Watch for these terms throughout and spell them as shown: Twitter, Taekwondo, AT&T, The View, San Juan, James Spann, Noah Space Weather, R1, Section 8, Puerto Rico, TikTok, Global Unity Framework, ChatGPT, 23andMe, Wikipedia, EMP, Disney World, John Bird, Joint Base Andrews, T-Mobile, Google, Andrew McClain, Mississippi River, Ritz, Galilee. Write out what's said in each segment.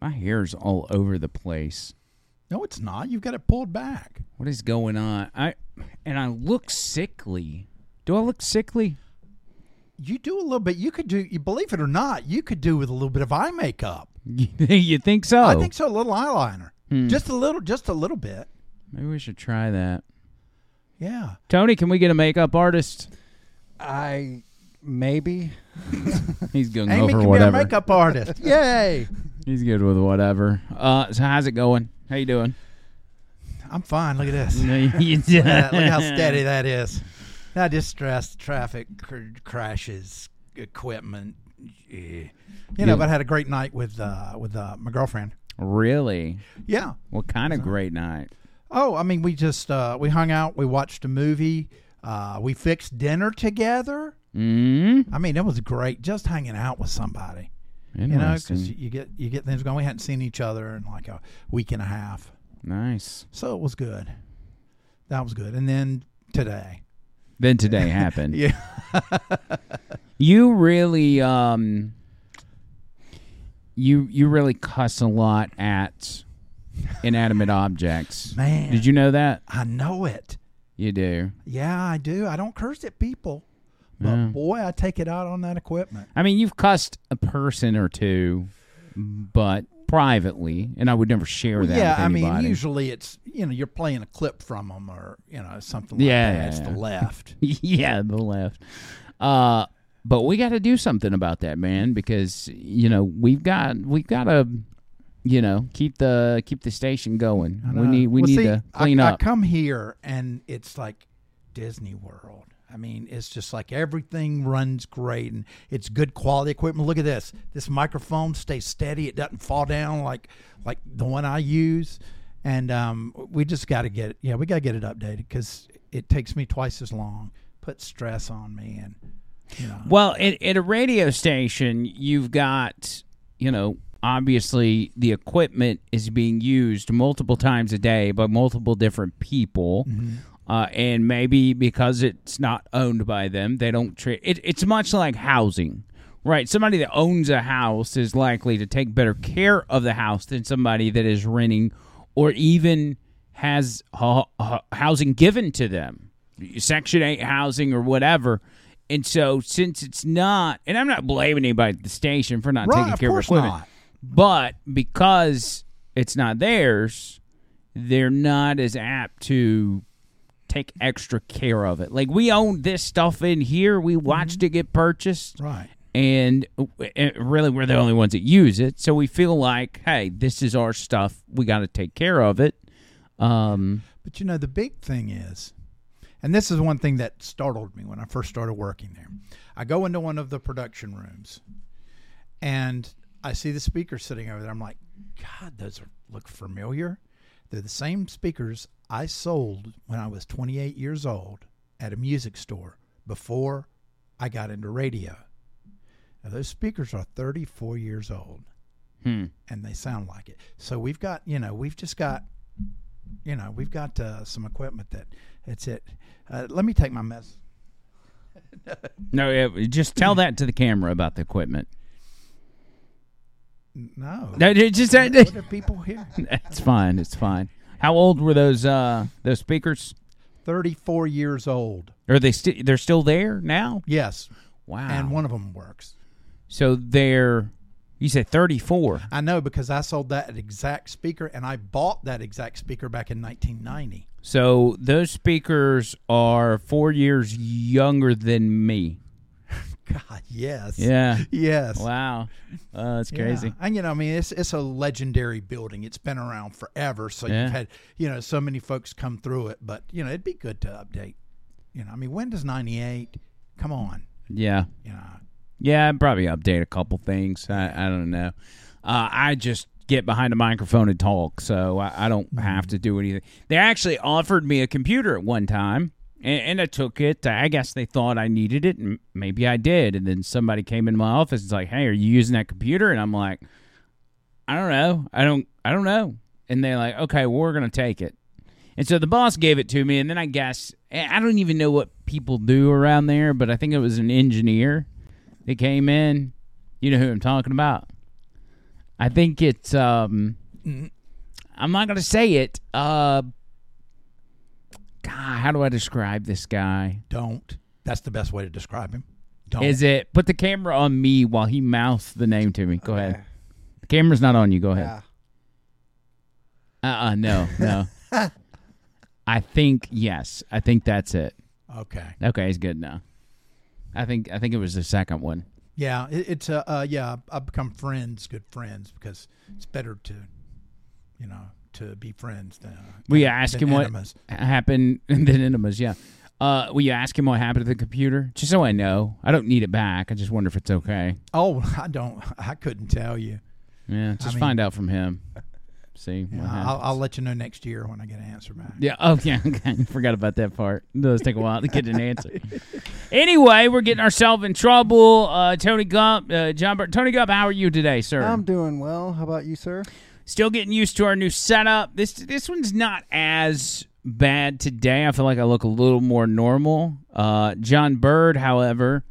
My hair's all over the place. No, it's not. You've got it pulled back. What is going on? I look sickly. Do I look sickly? You do a little bit. You could do, believe it or not, you could do with a little bit of eye makeup. You think so? I think so. A little eyeliner. Just a little bit. Maybe we should try that. Yeah. Tony, can we get a makeup artist? Maybe. He's going over whatever. Amy can be a makeup artist. Yay. He's good with whatever. So how's it going? How you doing? I'm fine. Look at this. Look how steady that is. Not just stress, traffic, crashes, equipment. But I had a great night with my girlfriend. Really? Yeah. What kind of great night? Oh, I mean, we just we hung out. We watched a movie. We fixed dinner together. Mm-hmm. I mean, it was great. Just hanging out with somebody. Interesting. You know, because you get things going. We hadn't seen each other in like a week and a half. Nice. So it was good. That was good. And then today. Happened. Yeah. You really you really cuss a lot at inanimate objects. Man. Did you know that? I know it. You do? Yeah, I do. I don't curse at people. But boy, I take it out on that equipment. I mean, you've cussed a person or two, but privately, and I would never share that with anybody. Yeah, I mean, usually it's, you're playing a clip from them or, something like that. It's the left. Yeah, the left. But we got to do something about that, man, because, we've got to, keep the station going. We need to clean up. I come here, and it's like Disney World. I mean, it's just like everything runs great, and it's good quality equipment. Look at this. This microphone stays steady. It doesn't fall down like the one I use. And we just got to get it. Yeah, we got to get it updated because it takes me twice as long. Put stress on me. And Well, at a radio station, you've got, obviously the equipment is being used multiple times a day by multiple different people. Mm-hmm. And maybe because it's not owned by them, they don't treat it. It's much like housing, right? Somebody that owns a house is likely to take better care of the house than somebody that is renting or even has housing given to them, Section 8 housing or whatever. And so since it's not, and I'm not blaming anybody at the station for not taking care of equipment, but because it's not theirs, they're not as apt to take extra care of it. Like, we owned this stuff in here. We watched it get purchased. Right. And really, we're the only ones that use it. So we feel like, hey, this is our stuff. We got to take care of it. But, the big thing is, and this is one thing that startled me when I first started working there. I go into one of the production rooms, and I see the speakers sitting over there. I'm like, God, those look familiar. They're the same speakers I sold when I was 28 years old at a music store before I got into radio. Now, those speakers are 34 years old, and they sound like it. So we've got, some equipment that's it. Let me take my mess. No, just tell that to the camera about the equipment. No, just other people here. It's fine. How old were those speakers? 34 years old. Are they they're still there now? Yes. Wow. And one of them works. So you said 34. I know, because I sold that exact speaker, and I bought that exact speaker back in 1990. So those speakers are 4 years younger than me. God, yes. Yeah. Yes. Wow. That's crazy. Yeah. And, it's a legendary building. It's been around forever, so you've had, so many folks come through it. But, it'd be good to update. Windows 98, come on. Yeah. Yeah, I'd probably update a couple things. I don't know. I just get behind a microphone and talk, so I don't have to do anything. They actually offered me a computer at one time. And I took it. I guess they thought I needed it, and maybe I did. And then somebody came in my office and was like, hey, are you using that computer? And I'm like, I don't know. And they're like, okay, well, we're going to take it. And so the boss gave it to me, and then I guess, I don't even know what people do around there, but I think it was an engineer that came in. You know who I'm talking about. I think it's, I'm not going to say it. God, how do I describe this guy? Don't. That's the best way to describe him. Don't. Is it, put the camera on me while he mouths the name to me. Go ahead. The camera's not on you. Go ahead. No. I think, yes. I think that's it. Okay, he's good now. I think it was the second one. Yeah, I've become friends, good friends, because it's better to, to be friends than enemies. Yeah. Will you ask him what happened to the computer? Just so I know. I don't need it back. I just wonder if it's okay. Oh, I couldn't tell you. Yeah, find out from him. See, I'll let you know next year when I get an answer back. Yeah, okay. Forgot about that part. It does take a while to get an answer. Anyway, we're getting ourselves in trouble. Tony Gump, John Burt. Tony Gump, how are you today, sir? I'm doing well. How about you, sir? Still getting used to our new setup. This one's not as bad today. I feel like I look a little more normal. John Byrd, however,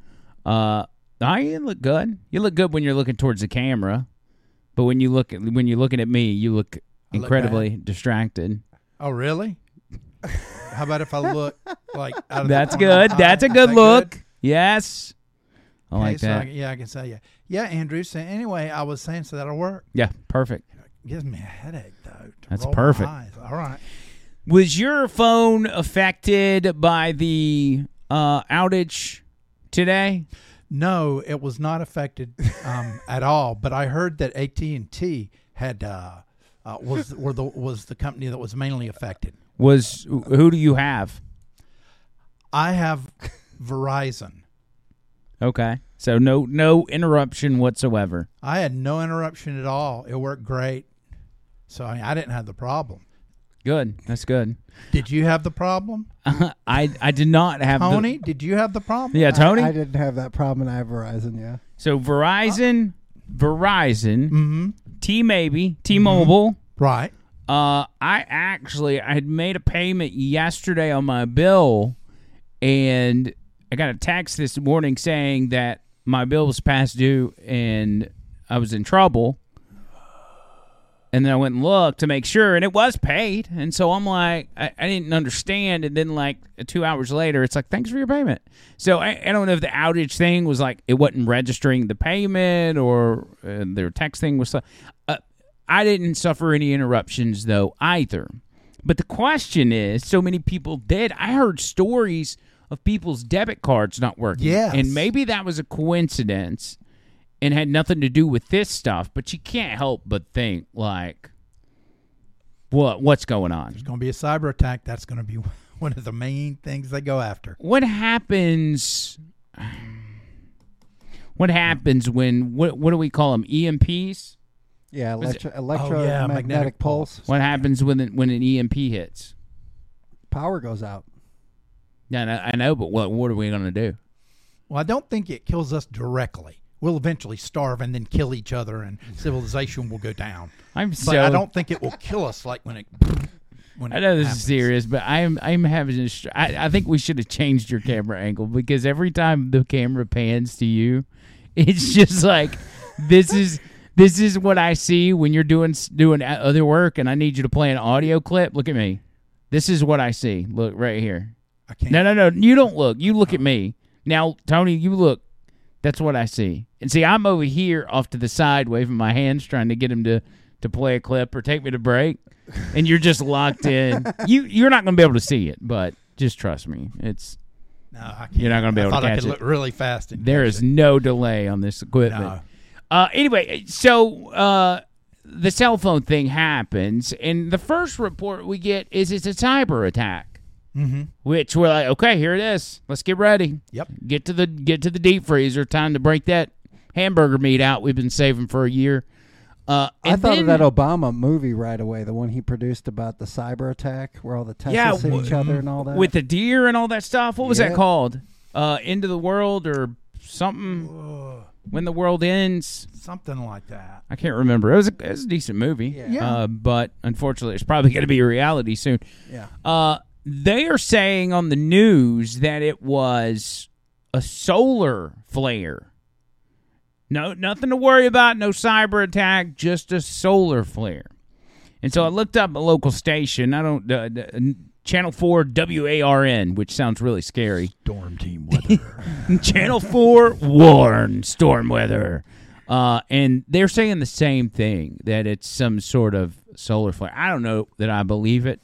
you look good. You look good when you're looking towards the camera. But when you look when you're looking at me, you look incredibly distracted. Oh, really? How about if I look like out of that's the good. That's a good look. Good? Yes, I like that. I can say yeah. Yeah, Andrew. So anyway, I was saying so that'll work. Yeah, perfect. It gives me a headache though. That's perfect. All right. Was your phone affected by the outage today? No, it was not affected at all. But I heard that AT&T had was the company that was mainly affected. Who do you have? I have Verizon. Okay, so no interruption whatsoever. I had no interruption at all. It worked great, so I didn't have the problem. Good, that's good. Did you have the problem? I did not have. Tony, did you have the problem? Yeah, Tony, I didn't have that problem, and I have Verizon. Yeah. So Verizon, mm-hmm. T-Mobile, mm-hmm. Right? I had made a payment yesterday on my bill, and I got a text this morning saying that my bill was past due and I was in trouble. And then I went and looked to make sure, and it was paid. And so I'm like, I didn't understand. And then, 2 hours later, it's like, thanks for your payment. So I don't know if the outage thing was like it wasn't registering the payment or their text thing was. I didn't suffer any interruptions, though, either. But the question is, so many people did. I heard stories of people's debit cards not working. Yes. And maybe that was a coincidence. And had nothing to do with this stuff, but you can't help but think, like, what's going on? There's going to be a cyber attack. That's going to be one of the main things they go after. What happens when, what do we call them, EMPs? Yeah, electromagnetic pulse. What happens when an EMP hits? Power goes out. Yeah, I know, but what are we going to do? Well, I don't think it kills us directly. We'll eventually starve and then kill each other, and civilization will go down. But I don't think it will kill us like when it. I know this happens. Is serious, but I'm having. I think we should have changed your camera angle because every time the camera pans to you, it's just like this is what I see when you're doing other work, and I need you to play an audio clip. Look at me. This is what I see. Look right here. I can't. No. You don't look. You look at me now, Tony. You look. That's what I see. And see, I'm over here off to the side waving my hands trying to get him to play a clip or take me to break, and you're just locked in. You're not going to be able to see it, but just trust me. I can't. You're not going to be able to catch it. I could look really fast. There is no delay on this equipment. No. Anyway, so the cell phone thing happens, and the first report we get is it's a cyber attack. Mm-hmm. Which we're like, okay, here it is. Let's get ready. Yep. Get to the deep freezer. Time to break that hamburger meat out we've been saving for a year. I thought of that Obama movie right away, the one he produced about the cyber attack, where all the Texans hit each other and all that, with the deer and all that stuff. What was that called? End of the World or something? Whoa. When the World Ends, something like that. I can't remember. It was a decent movie. Yeah. But unfortunately, it's probably going to be a reality soon. Yeah. They are saying on the news that it was a solar flare No, nothing to worry about, no cyber attack, just a solar flare. And so I looked up a local station. I don't Channel 4 WARN, which sounds really scary. Storm team weather. Channel 4 WARN, storm weather. And they're saying the same thing, that it's some sort of solar flare. I don't know that I believe it,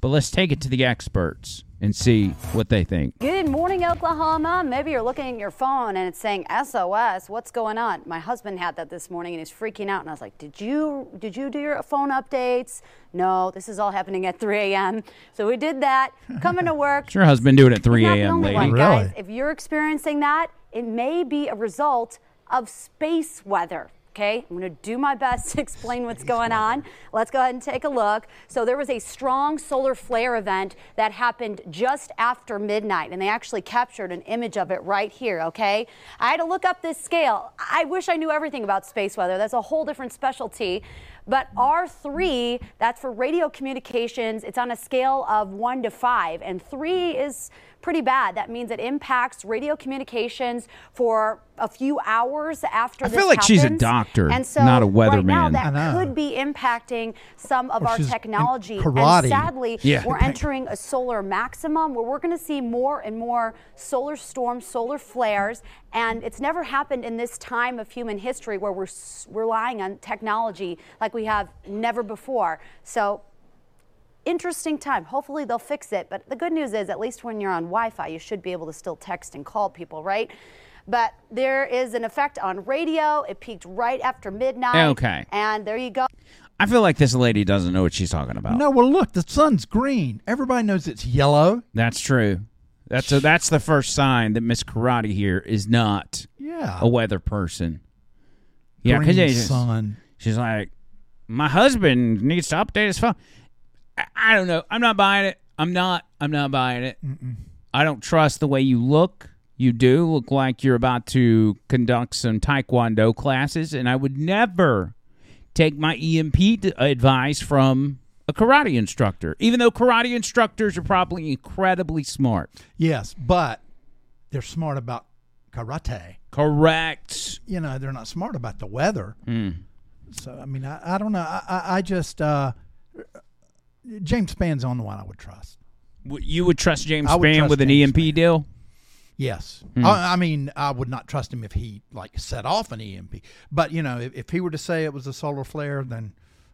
but let's take it to the experts and see what they think. Good morning, Oklahoma. Maybe you're looking at your phone and it's saying SOS. What's going on? My husband had that this morning and he's freaking out. And I was like, did you do your phone updates? No, this is all happening at 3 a.m. So we did that. Coming to work. It's your husband doing it at 3 a.m. lady. Really? Guys, if you're experiencing that, it may be a result of space weather. Okay, I'm going to do my best to explain what's going on. Let's go ahead and take a look. So there was a strong solar flare event that happened just after midnight, and they actually captured an image of it right here, okay? I had to look up this scale. I wish I knew everything about space weather. That's a whole different specialty. But R3, that's for radio communications. It's on a scale of 1 to 5, and 3 is pretty bad. That means it impacts radio communications for a few hours after this happens. I feel like she's a doctor, and so not a weatherman. Right now, that could be impacting some of our technology. And sadly, we're entering a solar maximum where we're going to see more and more solar storms, solar flares, and it's never happened in this time of human history where we're relying on technology like we have never before. So interesting time. Hopefully they'll fix it. But the good news is, at least when you're on Wi-Fi, you should be able to still text and call people, right? But there is an effect on radio. It peaked right after midnight. Okay. And there you go. I feel like this lady doesn't know what she's talking about. No, well, look, the sun's green. Everybody knows it's yellow. That's true. That's the first sign that Miss Karate here is not a weather person. Yeah, because she's like, my husband needs to update his phone. I don't know. I'm not buying it. I'm not buying it. Mm-mm. I don't trust the way you look. You do look like you're about to conduct some Taekwondo classes, and I would never take my EMP advice from a karate instructor, even though karate instructors are probably incredibly smart. Yes, but they're smart about karate. Correct. You know, they're not smart about the weather. Mm. So, I mean, I don't know. I just... James Spann's the only one I would trust. You would trust James Spann with an EMP deal? Yes. Mm. I mean, I would not trust him if he, like, set off an EMP. But, you know, if he were to say it was a solar flare, then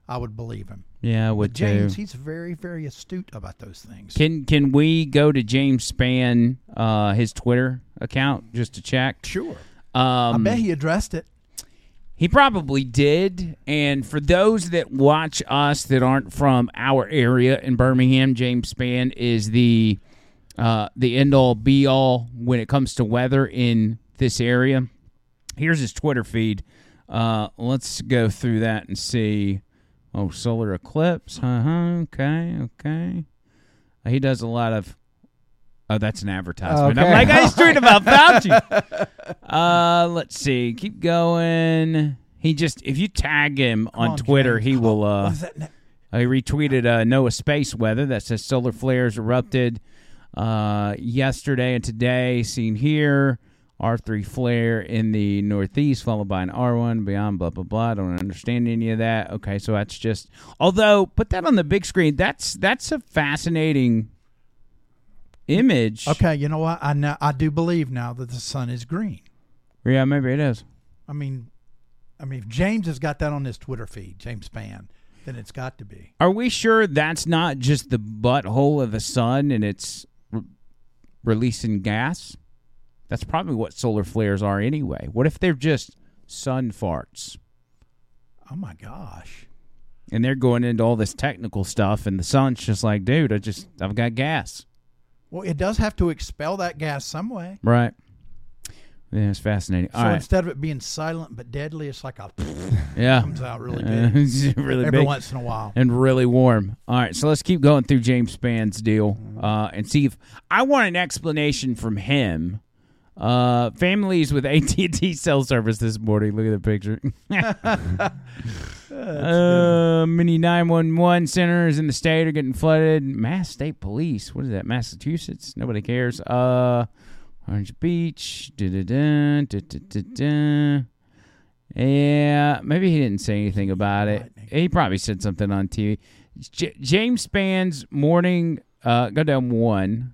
I would believe him. Yeah, I would too. James, he's very, very astute about those things. Can we go to James Spann, his Twitter account, just to check? Sure. I bet he addressed it. He probably did, and for those that watch us that aren't from our area in Birmingham, James Spann is the end-all, be-all when it comes to weather in this area. Here's his Twitter feed. Let's go through that and see. Oh, solar eclipse. Okay. He does a lot of... Oh, that's an advertisement. Okay. I'm like, I just tweeted about Fauci. Let's see. Keep going. He just, if you tag him on Twitter, James, he will. He retweeted Noah Space Weather that says solar flares erupted yesterday and today. Seen here, R3 flare in the Northeast, followed by an R1 beyond. Blah blah blah. I don't understand any of that. Okay, so that's just. Although, put that on the big screen. That's a fascinating image. Okay, you know what? I do believe now that the sun is green. Yeah, maybe it is. I mean, if James has got that on his Twitter feed, James Spann, then it's got to be. Are we sure that's not just the butthole of the sun and it's releasing gas? That's probably what solar flares are anyway. What if they're just sun farts? Oh my gosh. And they're going into all this technical stuff and the sun's just like, dude, I've got gas. Well, it does have to expel that gas some way. Right. Yeah, it's fascinating. So instead of it being silent but deadly, it's like a comes out really big. It's really every big once in a while. And really warm. All right, so let's keep going through James Spann's deal and see if I want an explanation from him. Families with AT&T cell service this morning. Look at the picture. Many 911 centers in the state are getting flooded. Mass State Police. What is that? Massachusetts? Nobody cares. Orange Beach. Yeah, maybe he didn't say anything about it. He probably said something on TV. James Spann's morning, go down one,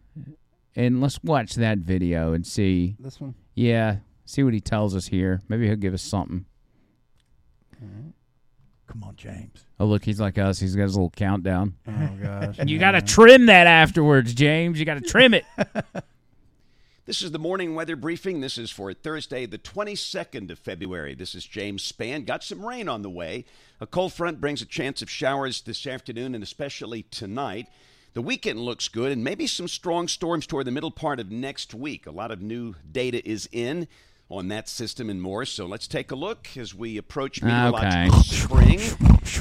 and let's watch that video and see. This one? Yeah, see what he tells us here. Maybe he'll give us something. Okay. Come on, James. Oh, look, he's like us. He's got his little countdown. Oh, gosh. And you got to trim that afterwards, James. You got to trim it. This is the morning weather briefing. This is for Thursday, the 22nd of February. This is James Spann. Got some rain on the way. A cold front brings a chance of showers this afternoon and especially tonight. The weekend looks good and maybe some strong storms toward the middle part of next week. A lot of new data is in on that system and more. So let's take a look as we approach meteorological spring.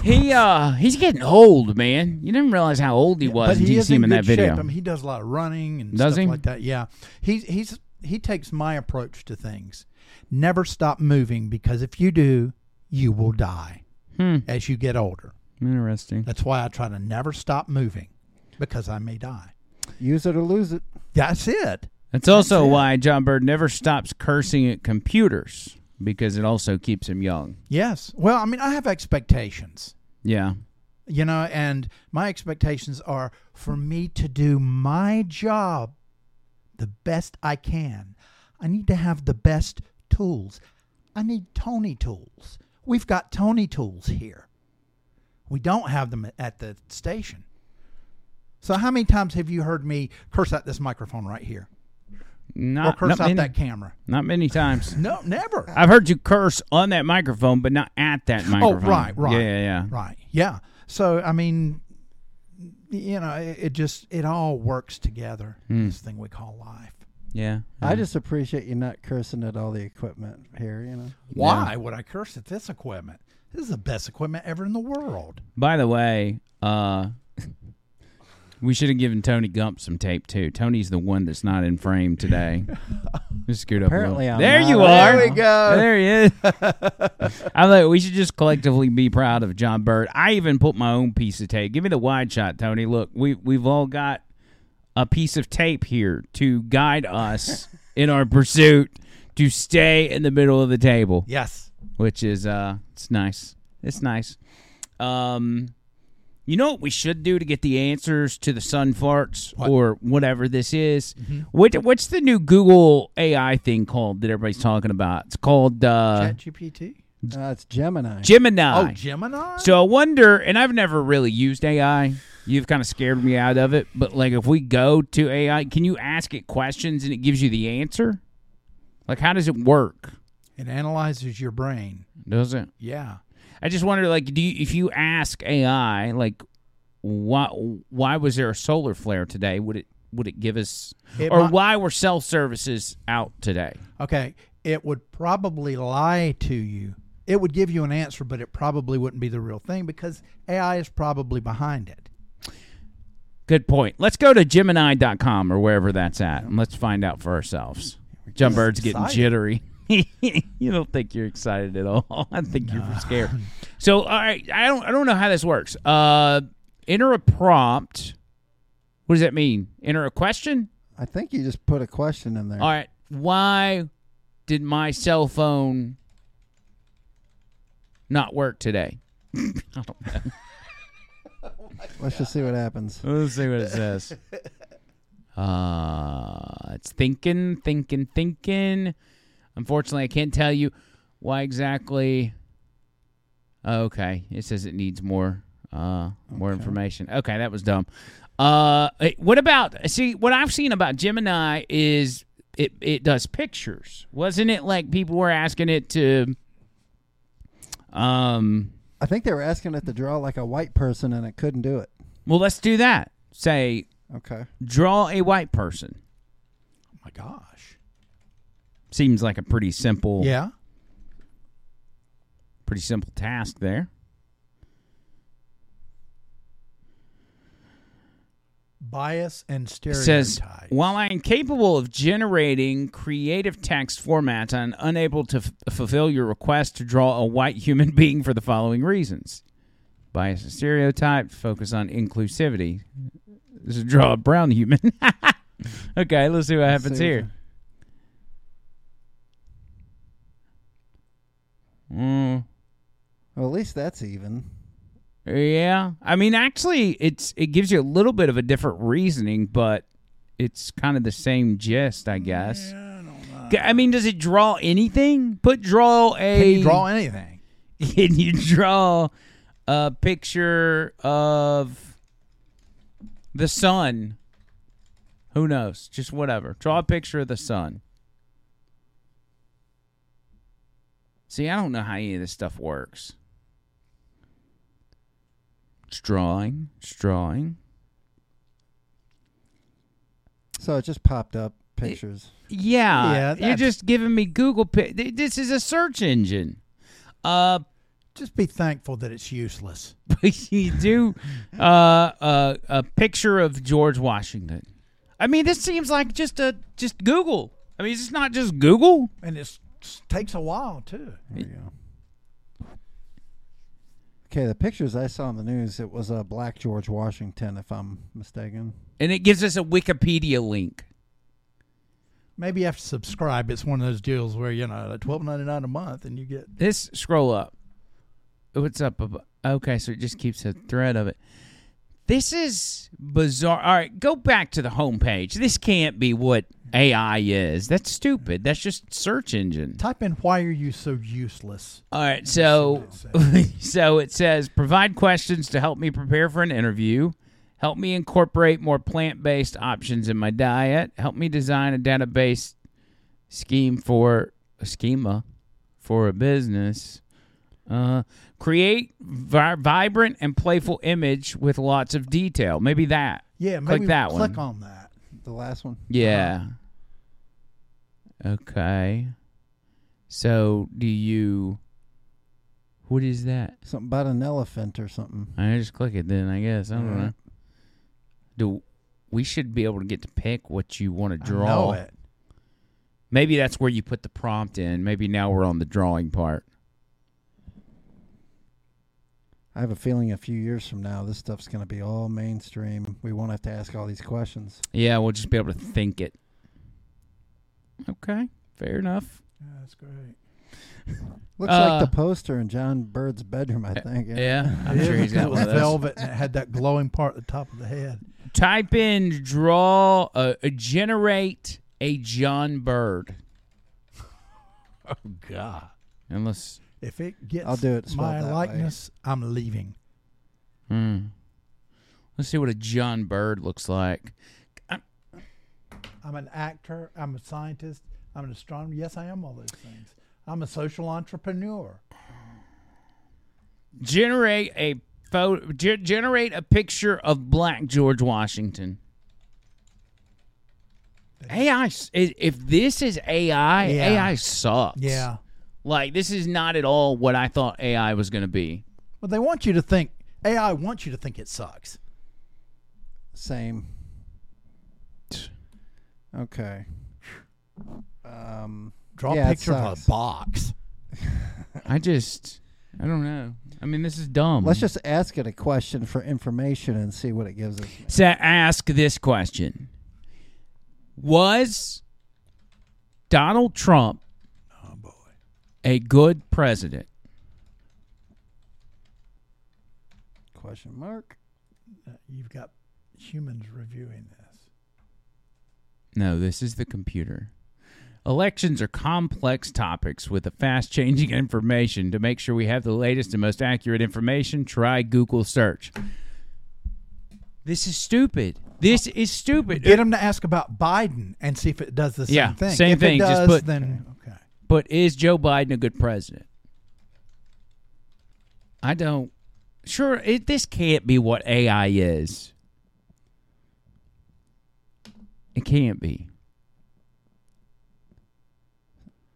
He's getting old, man. You didn't realize how old he was until you see him in that video. I mean, he does a lot of running and stuff like that. Yeah. He takes my approach to things. Never stop moving, because if you do, you will die as you get older. Interesting. That's why I try to never stop moving, because I may die. Use it or lose it. That's it. That's also why John Bird never stops cursing at computers, because it also keeps him young. Yes. Well, I mean, I have expectations. Yeah. You know, and my expectations are for me to do my job the best I can. I need to have the best tools. I need Tony tools. We've got Tony tools here. We don't have them at the station. So how many times have you heard me curse at this microphone right here? Or curse out that camera. Not many times. No, never. I've heard you curse on that microphone, but not at that microphone. Oh, right. Yeah. Right, yeah. So, I mean, you know, it all works together, this thing we call life. Yeah. I just appreciate you not cursing at all the equipment here, you know. Why would I curse at this equipment? This is the best equipment ever in the world. By the way, we should have given Tony Gump some tape, too. Tony's the one that's not in frame today. Just scoot up. There you are. There we go. There he is. I'm like, we should just collectively be proud of John Bird. I even put my own piece of tape. Give me the wide shot, Tony. Look, we've all got a piece of tape here to guide us in our pursuit to stay in the middle of the table. Yes. Which is, it's nice. It's nice. You know what we should do to get the answers to the sun farts or whatever this is? Mm-hmm. What's the new Google AI thing called that everybody's talking about? It's called... ChatGPT? It's Gemini. Oh, Gemini? So I wonder, and I've never really used AI. You've kind of scared me out of it. But like, if we go to AI, can you ask it questions and it gives you the answer? Like, how does it work? It analyzes your brain. Does it? Yeah. I just wonder, like, if you ask AI, like, why was there a solar flare today? Would it give us, why were cell services out today? Okay, it would probably lie to you. It would give you an answer, but it probably wouldn't be the real thing, because AI is probably behind it. Good point. Let's go to Gemini.com or wherever that's at, and let's find out for ourselves. John Bird's getting jittery. You don't think you're excited at all. I think you're scared. So, all right, I don't know how this works. Enter a prompt. What does that mean? Enter a question? I think you just put a question in there. All right. Why did my cell phone not work today? I don't know. Let's just see what happens. Let's see what it says. It's thinking. Unfortunately, I can't tell you why exactly. Okay, it says it needs more information. Okay, that was dumb. What about? See, what I've seen about Gemini is it does pictures. Wasn't it like people were asking it to? I think they were asking it to draw like a white person, and it couldn't do it. Well, let's do that. Say, okay, draw a white person. Oh my gosh. Seems like a pretty simple, task there. Bias and stereotypes. It says, while I am capable of generating creative text formats, I'm unable to fulfill your request to draw a white human being for the following reasons. Bias and stereotype, focus on inclusivity. This is draw a brown human. Okay, let's see what happens here. at least that's even. Yeah. I mean, actually, it gives you a little bit of a different reasoning, but it's kind of the same gist, I guess. Yeah, I don't know. I mean, does it draw anything? Can you draw anything? Can you draw a picture of the sun? Who knows? Just whatever. Draw a picture of the sun. See, I don't know how any of this stuff works. It's drawing. So it just popped up pictures. You're just giving me Google. This is a search engine. Just be thankful that it's useless. But you do a picture of George Washington. I mean, this seems like just Google. I mean, it's not just Google, and it takes a while too. There you go. Okay, the pictures I saw in the news, it was a black George Washington, if I'm mistaken. And it gives us a Wikipedia link. Maybe you have to subscribe. It's one of those deals where $12.99 a month, and you get this. Scroll up. What's up? Okay, so it just keeps a thread of it. This is bizarre. All right, go back to the homepage. This can't be what AI is. That's stupid. That's just search engine. Type in, why are you so useless? All right, so it says, provide questions to help me prepare for an interview, help me incorporate more plant-based options in my diet, help me design a database schema for a business. Create vibrant and playful image with lots of detail. Maybe that. Yeah, maybe click on that. The last one. Yeah. Okay. So, what is that? Something about an elephant or something. I just click it then, I guess. I don't know. We should be able to get to pick what you want to draw. I know it. Maybe that's where you put the prompt in. Maybe now we're on the drawing part. I have a feeling a few years from now, this stuff's going to be all mainstream. We won't have to ask all these questions. Yeah, we'll just be able to think it. Okay, fair enough. Yeah, that's great. Looks like the poster in John Bird's bedroom, I think. Yeah, I'm sure he's got one of those. It was velvet and it had that glowing part at the top of the head. Type in, generate a John Bird. Oh, God. Unless... If it gets my likeness, way. I'm leaving. Let's see what a John Bird looks like. I'm an actor. I'm a scientist. I'm an astronomer. Yes, I am all those things. I'm a social entrepreneur. Generate a photo. Generate a picture of black George Washington. AI. If this is AI, AI sucks. Yeah. Like, this is not at all what I thought AI was going to be. Well, AI wants you to think it sucks. Same. Okay. Draw a picture of a box. I don't know. I mean, this is dumb. Let's just ask it a question for information and see what it gives us. So ask this question. Was Donald Trump a good president? Question mark. You've got humans reviewing this. No, this is the computer. Elections are complex topics with a fast-changing information. To make sure we have the latest and most accurate information, try Google search. This is stupid. This is stupid. Get them to ask about Biden and see if it does the same thing. Same if thing. It does, just put... Then, okay. But is Joe Biden a good president? I don't... Sure, this can't be what AI is. It can't be.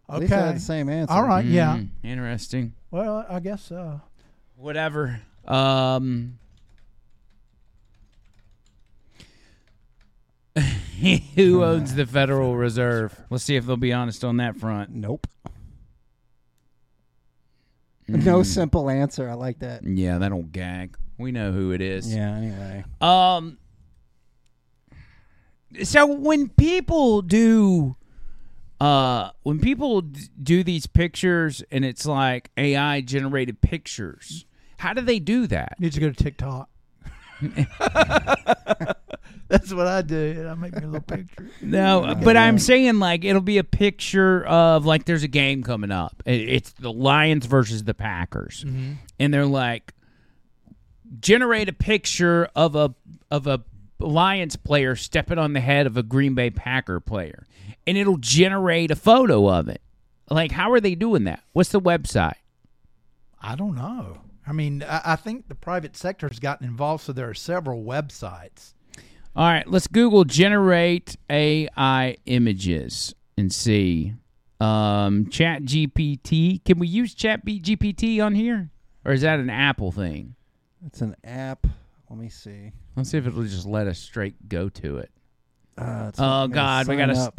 Okay. At least I had the same answer. All right, yeah. Interesting. Well, I guess... whatever. Who owns the Federal Reserve? Let's see if they'll be honest on that front. Nope. No simple answer. I like that. Yeah, that old gag. We know who it is. Yeah, anyway. So when people do When people do these pictures and it's like AI-generated pictures, how do they do that? You need to go to TikTok. That's what I do. I make me a little picture. No, but I'm saying, like, it'll be a picture of, like, there's a game coming up. It's the Lions versus the Packers. Mm-hmm. And they're like, generate a picture of a Lions player stepping on the head of a Green Bay Packer player. And it'll generate a photo of it. Like, how are they doing that? What's the website? I don't know. I mean, I think the private sector has gotten involved, so there are several websites. All right, let's Google generate AI images and see. ChatGPT. Can we use ChatGPT on here? Or is that an Apple thing? It's an app. Let me see. Let's see if it'll just let us straight go to it. Oh, God. We got to...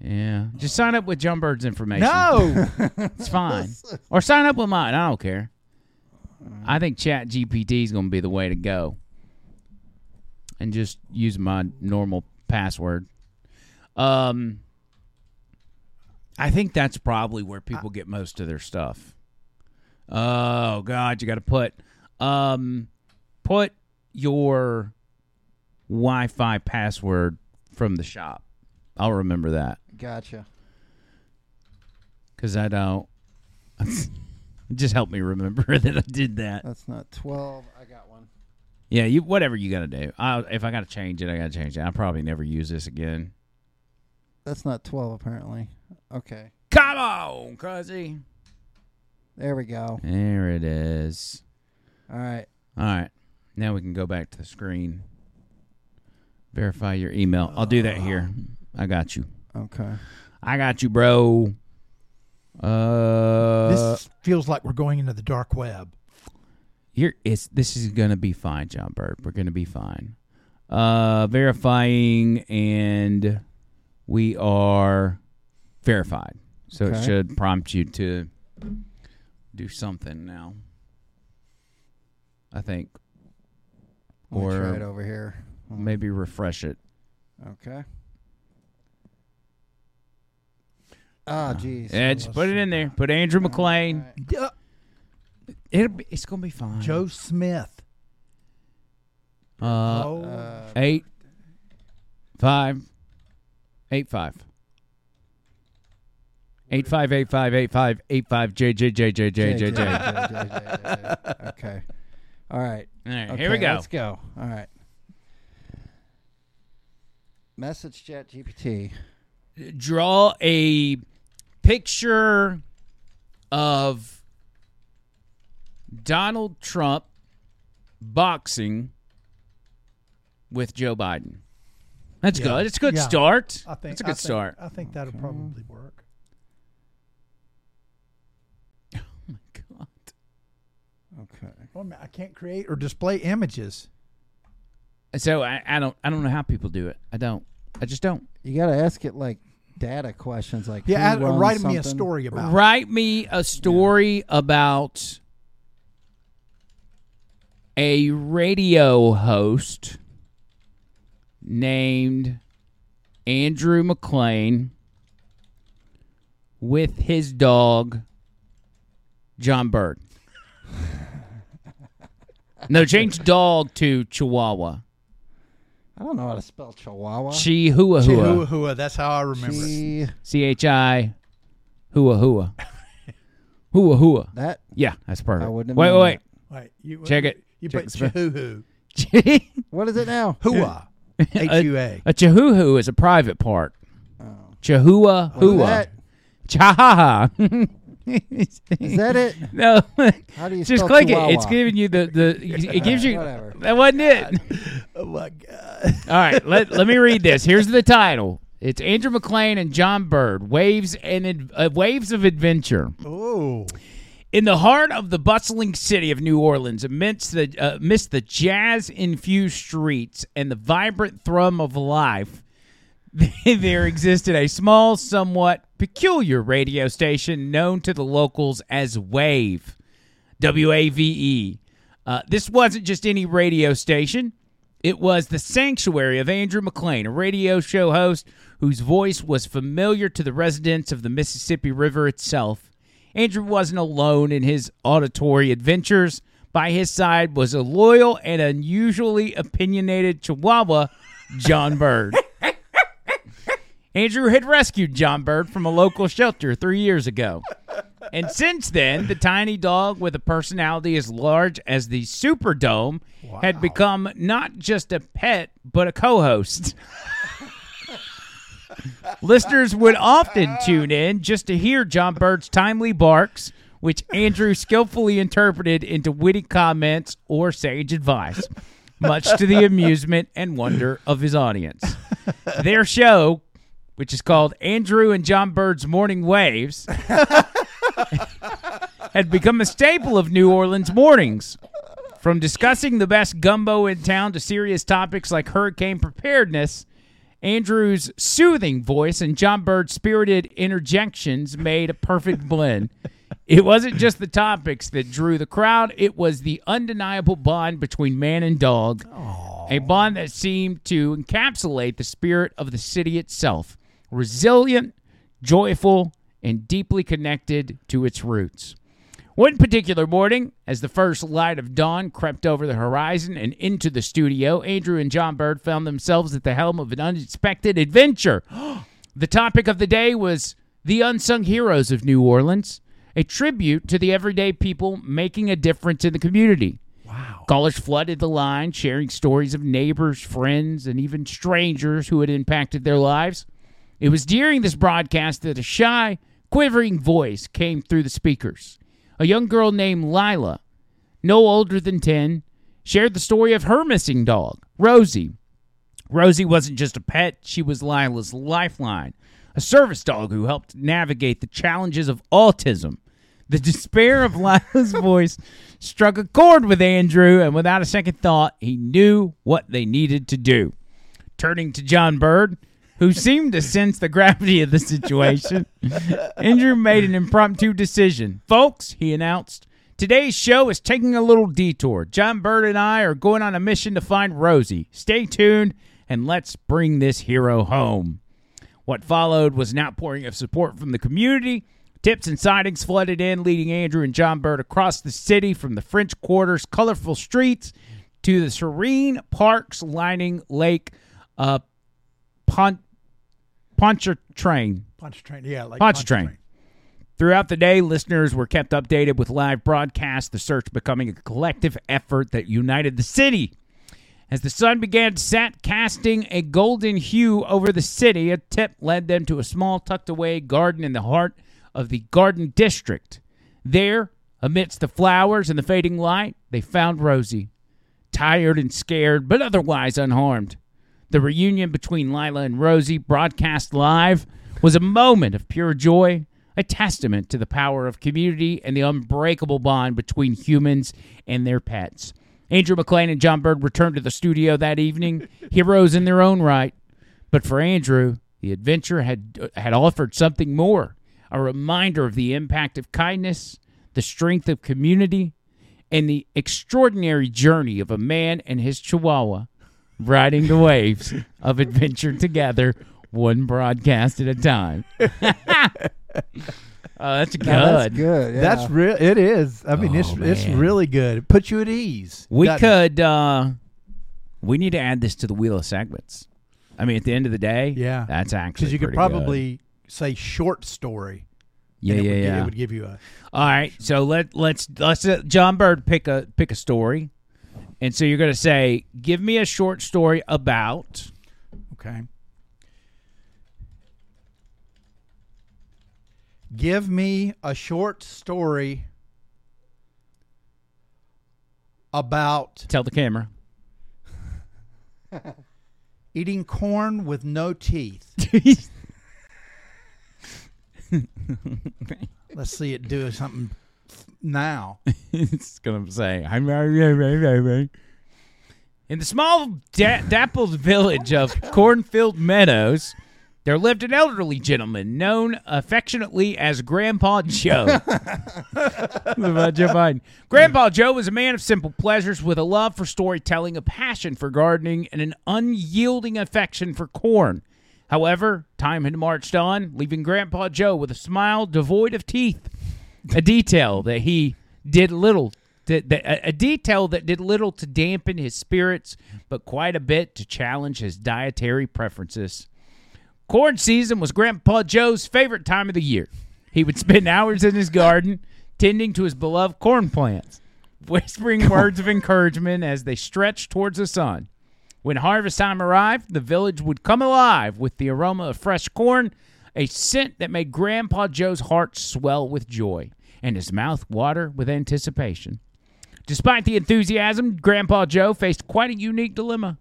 Yeah. Just sign up with John Bird's information. No! It's fine. Or sign up with mine. I don't care. I think ChatGPT is going to be the way to go. And just use my normal password. I think that's probably where people get most of their stuff. Oh, God. You got to put your Wi-Fi password from the shop. I'll remember that. Gotcha. Because I don't. Just help me remember that I did that. That's not 12. I got one. Yeah, you whatever you got to do. If I got to change it, I got to change it. I'll probably never use this again. That's not 12, apparently. Okay. Come on, Cuzzy. There we go. There it is. All right. Now we can go back to the screen. Verify your email. I'll do that here. I got you. Okay. I got you, bro. This feels like we're going into the dark web. This is going to be fine, John Bird. We're going to be fine. Verifying, and we are verified. So okay. It should prompt you to do something now, I think. Or try it over here. Maybe refresh it. Okay. Oh, geez. Yeah, just put it in there. Put Andrew McClain. Right. It's going to be fine. Joe Smith. 8585. 85858585 JJJJJJJ. Okay. All right. Okay, here we go. Let's go. All right. Message ChatGPT. Draw a picture of Donald Trump boxing with Joe Biden. That's good. It's a good start. I think it's a good start. I think that'll probably work. Oh, my God. Okay. Well, I can't create or display images. So I don't know how people do it. I just don't. You got to ask it like data questions, like write me a story about a radio host named Andrew McClain with his dog John Bird. No, change dog to Chihuahua. I don't know how to spell Chihuahua. Chihuahua. That's how I remember it. C-H-I. Hua-hua. Hua-hua. That? Yeah, that's perfect. Wait. Check it. You put Chihuahua. What is it now? Hua. H-U-A. A Chihuahua is a private part. Oh. Chihuahua. Chahaha. Is that it? No. How do you just click Chihuahua? It. It's giving you the. It gives you. Whatever. That wasn't it. Oh my God! All right, let me read this. Here's the title. It's Andrew McClain and John Bird. Waves of adventure. Oh. In the heart of the bustling city of New Orleans, amidst the jazz-infused streets and the vibrant thrum of life, there existed a small, somewhat peculiar radio station known to the locals as WAVE, W-A-V-E. This wasn't just any radio station. It was The Sanctuary of Andrew McClain, a radio show host whose voice was familiar to the residents of the Mississippi River itself. Andrew wasn't alone in his auditory adventures. By his side was a loyal and unusually opinionated Chihuahua, John Bird. Andrew had rescued John Bird from a local shelter 3 years ago. And since then, the tiny dog with a personality as large as the Superdome had become not just a pet, but a co-host. Listeners would often tune in just to hear John Bird's timely barks, which Andrew skillfully interpreted into witty comments or sage advice, much to the amusement and wonder of his audience. Their show, which is called Andrew and John Bird's Morning Waves, had become a staple of New Orleans mornings. From discussing the best gumbo in town to serious topics like hurricane preparedness, Andrew's soothing voice and John Bird's spirited interjections made a perfect blend. It wasn't just the topics that drew the crowd. It was the undeniable bond between man and dog, a bond that seemed to encapsulate the spirit of the city itself, resilient, joyful, and deeply connected to its roots. One particular morning, as the first light of dawn crept over the horizon and into the studio, Andrew and John Bird found themselves at the helm of an unexpected adventure. The topic of the day was the unsung heroes of New Orleans, a tribute to the everyday people making a difference in the community. Wow. Callers flooded the line, sharing stories of neighbors, friends, and even strangers who had impacted their lives. It was during this broadcast that a shy, quivering voice came through the speakers. A young girl named Lila, no older than 10, shared the story of her missing dog, Rosie. Rosie wasn't just a pet, she was Lila's lifeline, a service dog who helped navigate the challenges of autism. The despair of Lila's voice struck a chord with Andrew, and without a second thought, he knew what they needed to do. Turning to John Bird, who seemed to sense the gravity of the situation, Andrew made an impromptu decision. Folks, he announced, today's show is taking a little detour. John Bird and I are going on a mission to find Rosie. Stay tuned, and let's bring this hero home. What followed was an outpouring of support from the community. Tips and sightings flooded in, leading Andrew and John Bird across the city from the French Quarter's colorful streets to the serene parks lining Lake Pontchartrain. Pontchartrain, yeah. Like Pontchartrain. Throughout the day, listeners were kept updated with live broadcasts, the search becoming a collective effort that united the city. As the sun began to set, casting a golden hue over the city, a tip led them to a small tucked-away garden in the heart of the Garden District. There, amidst the flowers and the fading light, they found Rosie, tired and scared, but otherwise unharmed. The reunion between Lila and Rosie, broadcast live, was a moment of pure joy, a testament to the power of community and the unbreakable bond between humans and their pets. Andrew McClain and John Bird returned to the studio that evening, heroes in their own right. But for Andrew, the adventure had offered something more. A reminder of the impact of kindness, the strength of community, and the extraordinary journey of a man and his Chihuahua riding the waves of adventure together, one broadcast at a time. That's good. No, that's good. Yeah. That's real. It is. I mean, it's really good. It puts you at ease. We need to add this to the wheel of segments. I mean, at the end of the day, yeah, that's actually because you could probably. Good. Say short story. Yeah, and it would give you a. All right, so let's John Bird pick a story, and so you're going to say, "Give me a short story about." Okay. Give me a short story about. Tell the camera. Eating corn with no teeth. Let's see it do something now. It's going to say, I'm in the small dappled village of Cornfield Meadows, There lived an elderly gentleman known affectionately as Grandpa Joe. Grandpa Joe was a man of simple pleasures with a love for storytelling, a passion for gardening, and an unyielding affection for corn. However, time had marched on, leaving Grandpa Joe with a smile devoid of teeth, a detail that did little to dampen his spirits, but quite a bit to challenge his dietary preferences. Corn season was Grandpa Joe's favorite time of the year. He would spend hours in his garden tending to his beloved corn plants, whispering words of encouragement as they stretched towards the sun. When harvest time arrived, the village would come alive with the aroma of fresh corn, a scent that made Grandpa Joe's heart swell with joy and his mouth water with anticipation. Despite the enthusiasm, Grandpa Joe faced quite a unique dilemma.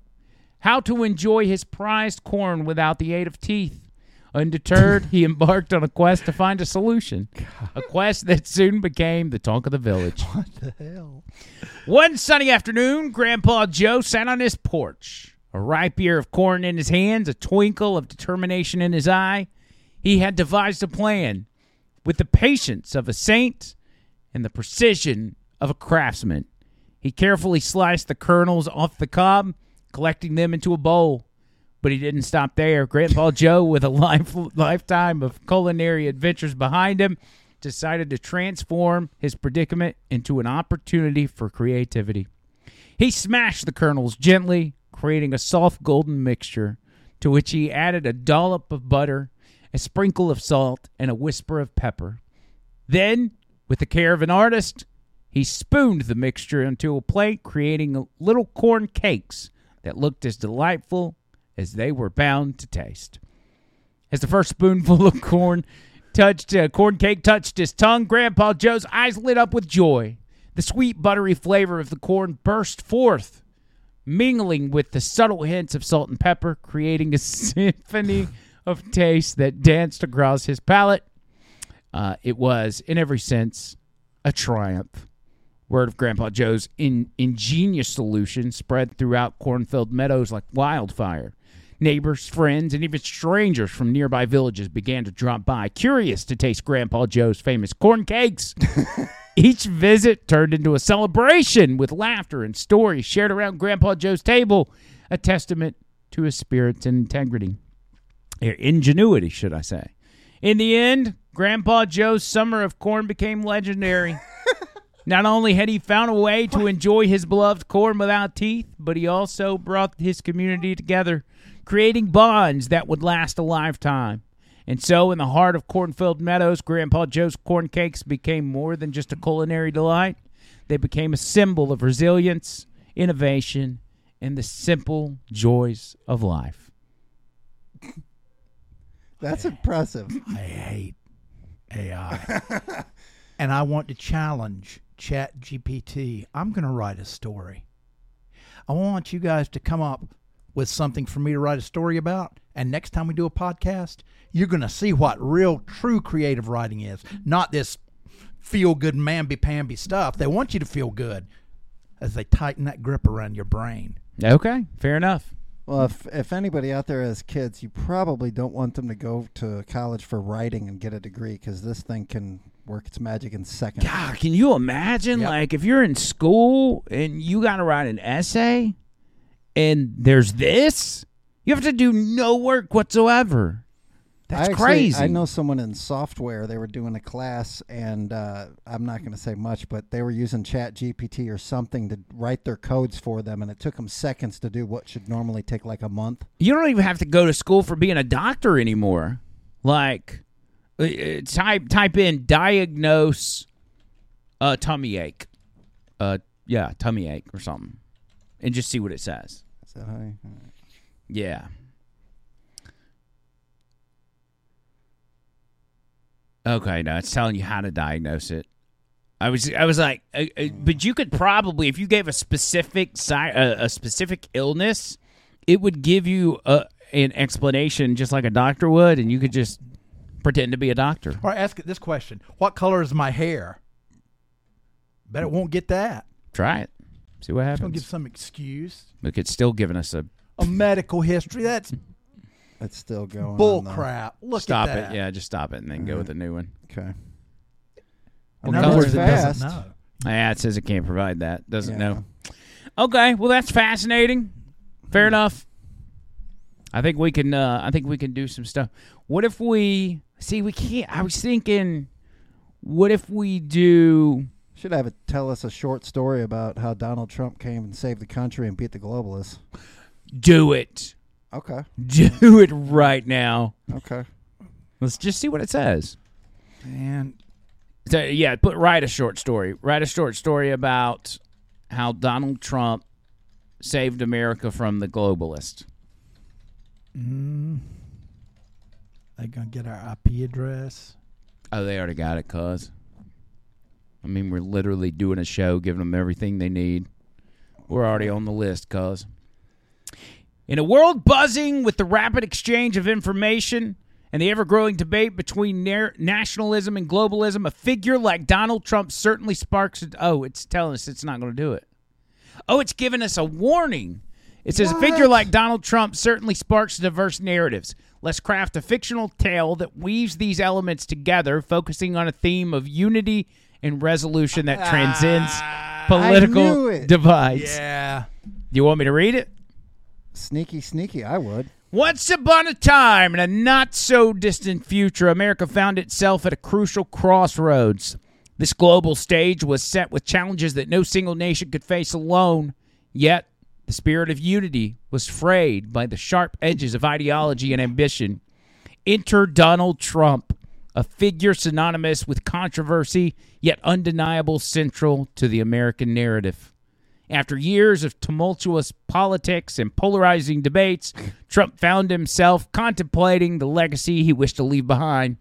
How to enjoy his prized corn without the aid of teeth. Undeterred, he embarked on a quest to find a solution. God. A quest that soon became the talk of the village. What the hell? One sunny afternoon, Grandpa Joe sat on his porch, a ripe ear of corn in his hands, a twinkle of determination in his eye. He had devised a plan with the patience of a saint and the precision of a craftsman. He carefully sliced the kernels off the cob, collecting them into a bowl. But he didn't stop there. Grandpa Joe, with a lifetime of culinary adventures behind him, decided to transform his predicament into an opportunity for creativity. He smashed the kernels gently, creating a soft golden mixture, to which he added a dollop of butter, a sprinkle of salt, and a whisper of pepper. Then, with the care of an artist, he spooned the mixture into a plate, creating little corn cakes that looked as delightful as they were bound to taste. As the first spoonful of corn cake touched his tongue, Grandpa Joe's eyes lit up with joy. The sweet, buttery flavor of the corn burst forth, mingling with the subtle hints of salt and pepper, creating a symphony of taste that danced across his palate. It was, in every sense, a triumph. Word of Grandpa Joe's ingenious solution spread throughout Cornfield Meadows like wildfire. Neighbors, friends, and even strangers from nearby villages began to drop by, curious to taste Grandpa Joe's famous corn cakes. Each visit turned into a celebration with laughter and stories shared around Grandpa Joe's table, a testament to his spirit and integrity. Ingenuity, should I say. In the end, Grandpa Joe's summer of corn became legendary. Not only had he found a way to enjoy his beloved corn without teeth, but he also brought his community together, creating bonds that would last a lifetime. And so, in the heart of Cornfield Meadows, Grandpa Joe's corn cakes became more than just a culinary delight. They became a symbol of resilience, innovation, and the simple joys of life. That's impressive. I hate AI. And I want to challenge ChatGPT. I'm going to write a story. I want you guys to come up with something for me to write a story about. And next time we do a podcast, you're going to see what real, true creative writing is. Not this feel-good, mamby-pamby stuff. They want you to feel good as they tighten that grip around your brain. Okay, fair enough. Well, if anybody out there has kids, you probably don't want them to go to college for writing and get a degree, because this thing can work its magic in seconds. God, can you imagine? Yep. Like, if you're in school and you got to write an essay and there's this, you have to do no work whatsoever. That's crazy. I know someone in software. They were doing a class, and I'm not going to say much, but they were using ChatGPT or something to write their codes for them, and it took them seconds to do what should normally take like a month. You don't even have to go to school for being a doctor anymore. Like, type in diagnose tummy ache. Tummy ache or something, and just see what it says. Is that high? Yeah. Okay, no, it's telling you how to diagnose it. I was like, but you could probably, if you gave a specific illness, it would give you an explanation just like a doctor would, and you could just pretend to be a doctor. Or ask it this question: what color is my hair? Bet it won't get that. Try it. See what happens. It's going to give some excuse. Look, it's still giving us a medical history. That's It's still going. Bull on, crap. Look stop at that. Stop it. Yeah, just stop it and then go with a new one. Okay. What color is it? Doesn't know. Yeah, it says it can't provide that. Doesn't know. Okay, well that's fascinating. Fair enough. I think we can do some stuff. What if we what if we do? Should have it tell us a short story about how Donald Trump came and saved the country and beat the globalists. Do it. Okay. Do it right now. Okay. Let's just see what it says. And so, yeah, write a short story. Write a short story about how Donald Trump saved America from the globalists. They gonna get our IP address? Oh, they already got it, cuz. I mean, we're literally doing a show, giving them everything they need. We're already on the list, cuz. In a world buzzing with the rapid exchange of information and the ever-growing debate between nationalism and globalism, a figure like Donald Trump certainly sparks it. Oh, it's telling us it's not going to do it. Oh, it's giving us a warning. It says, a figure like Donald Trump certainly sparks diverse narratives. Let's craft a fictional tale that weaves these elements together, focusing on a theme of unity and resolution that transcends political divides. Yeah. Do you want me to read it? Sneaky, sneaky, I would. Once upon a time, in a not-so-distant future, America found itself at a crucial crossroads. This global stage was set with challenges that no single nation could face alone, yet the spirit of unity was frayed by the sharp edges of ideology and ambition. Enter Donald Trump, a figure synonymous with controversy, yet undeniable central to the American narrative. After years of tumultuous politics and polarizing debates, Trump found himself contemplating the legacy he wished to leave behind.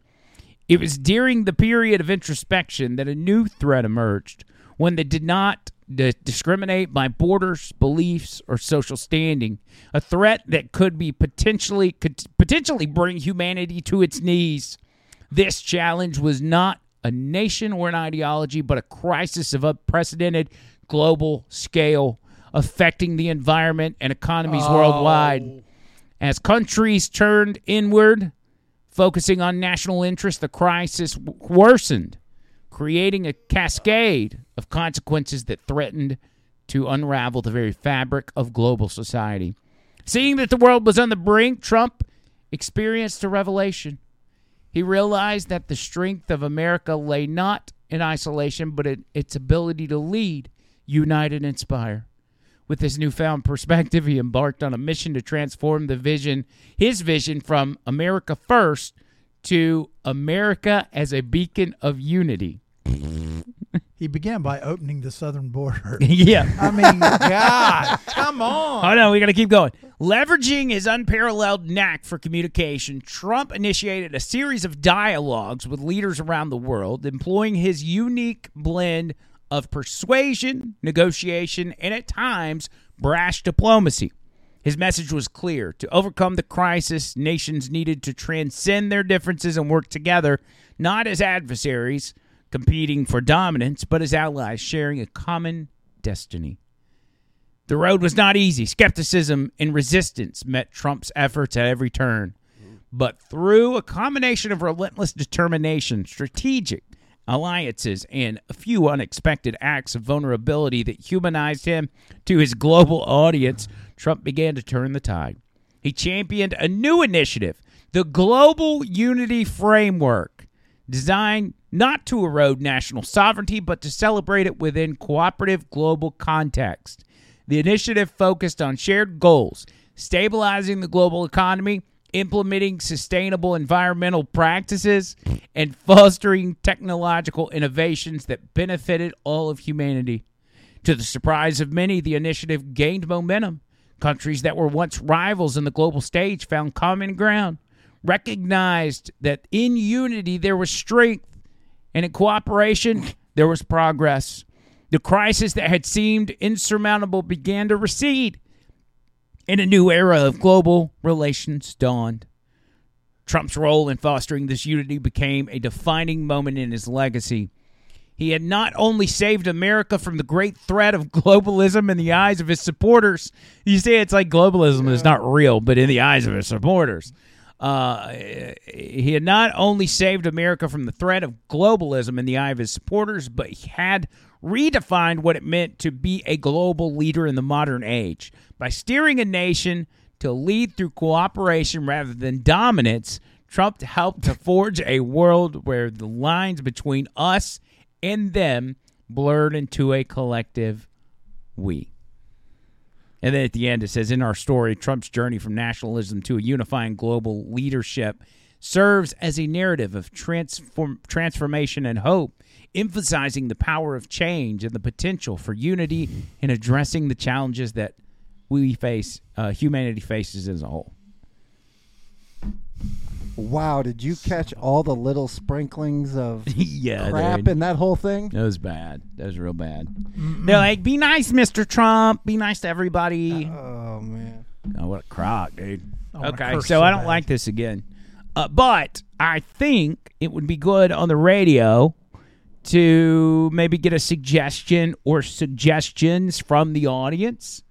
It was during the period of introspection that a new threat emerged, one that did not discriminate by borders, beliefs, or social standing, a threat that could potentially bring humanity to its knees. This challenge was not a nation or an ideology, but a crisis of unprecedented global scale, affecting the environment and economies worldwide. As countries turned inward, focusing on national interests, the crisis worsened, creating a cascade of consequences that threatened to unravel the very fabric of global society. Seeing that the world was on the brink, Trump experienced a revelation. He realized that the strength of America lay not in isolation, but in its ability to lead, unite, and inspire. With this newfound perspective, he embarked on a mission to transform his vision from America first to America as a beacon of unity. He began by opening the southern border. Yeah. I mean, God, come on. Oh, no, we got to keep going. Leveraging his unparalleled knack for communication, Trump initiated a series of dialogues with leaders around the world, employing his unique blend of persuasion, negotiation, and at times, brash diplomacy. His message was clear. To overcome the crisis, nations needed to transcend their differences and work together, not as adversaries competing for dominance, but as allies sharing a common destiny. The road was not easy. Skepticism and resistance met Trump's efforts at every turn. But through a combination of relentless determination, strategic alliances, and a few unexpected acts of vulnerability that humanized him to his global audience, Trump began to turn the tide. He championed a new initiative, the Global Unity Framework, designed not to erode national sovereignty, but to celebrate it within cooperative global context. The initiative focused on shared goals, stabilizing the global economy, implementing sustainable environmental practices, and fostering technological innovations that benefited all of humanity. To the surprise of many, the initiative gained momentum. Countries that were once rivals in the global stage found common ground, recognized that in unity there was strength, and in cooperation there was progress. The crisis that had seemed insurmountable began to recede, and a new era of global relations dawned. Trump's role in fostering this unity became a defining moment in his legacy. He had not only saved America from the great threat of globalism in the eyes of his supporters. You see, it's like globalism is not real, but in the eyes of his supporters. He had not only saved America from the threat of globalism in the eye of his supporters, but he had redefined what it meant to be a global leader in the modern age by steering a nation to lead through cooperation rather than dominance. Trump helped to forge a world where the lines between us and them blurred into a collective we. And then at the end it says, in our story, Trump's journey from nationalism to a unifying global leadership serves as a narrative of transformation and hope, emphasizing the power of change and the potential for unity in addressing the challenges that we face, humanity faces as a whole. Wow, did you catch all the little sprinklings of crap in that whole thing? That was bad. That was real bad. They're like, be nice, Mr. Trump. Be nice to everybody. Oh, man. Oh, what a crock, dude. Okay, so I don't like this again. But I think it would be good on the radio to maybe get a suggestion or suggestions from the audience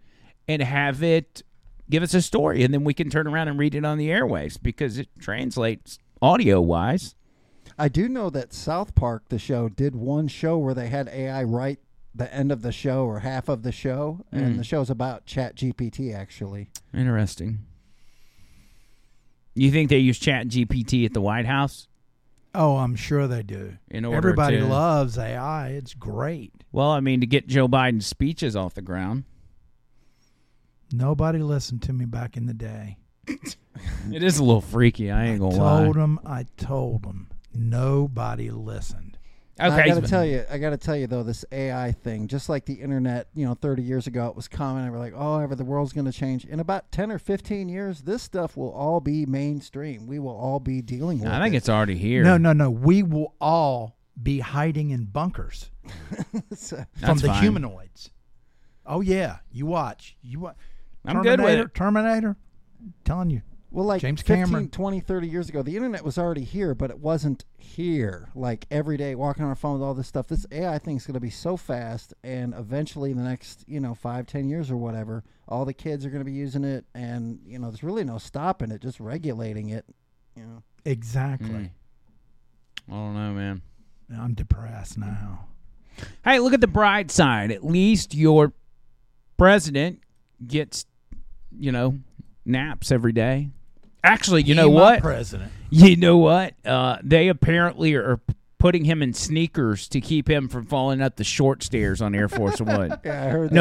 and have it give us a story, and then we can turn around and read it on the airwaves because it translates audio-wise. I do know that South Park, the show, did one show where they had AI write the end of the show or half of the show, and the show's about ChatGPT, actually. Interesting. You think they use ChatGPT at the White House? Oh, I'm sure they do. Everybody loves AI. It's great. Well, I mean, to get Joe Biden's speeches off the ground. Nobody listened to me back in the day. It is a little freaky. I ain't going to lie. I told them. Nobody listened. Okay. I got to tell you, though, this AI thing, just like the internet, 30 years ago, it was common. And we're like, oh, ever the world's going to change. In about 10 or 15 years, this stuff will all be mainstream. We will all be dealing with it. I think it's already here. No. We will all be hiding in bunkers from the humanoids. Oh, yeah. You watch. I'm good with it. Terminator. I'm telling you. Well, like James 15, 20, 30 years ago, the internet was already here, but it wasn't here. Like every day, walking on our phone with all this stuff. This AI thing is going to be so fast, and eventually in the next, 5, 10 years or whatever, all the kids are going to be using it, and, there's really no stopping it, just regulating it, Exactly. I don't know, man. I'm depressed now. Hey, look at the bright side. At least your president gets, naps every day. Actually, you know what? President. You know what? They apparently are putting him in sneakers to keep him from falling up the short stairs on Air Force One. Yeah, I heard that.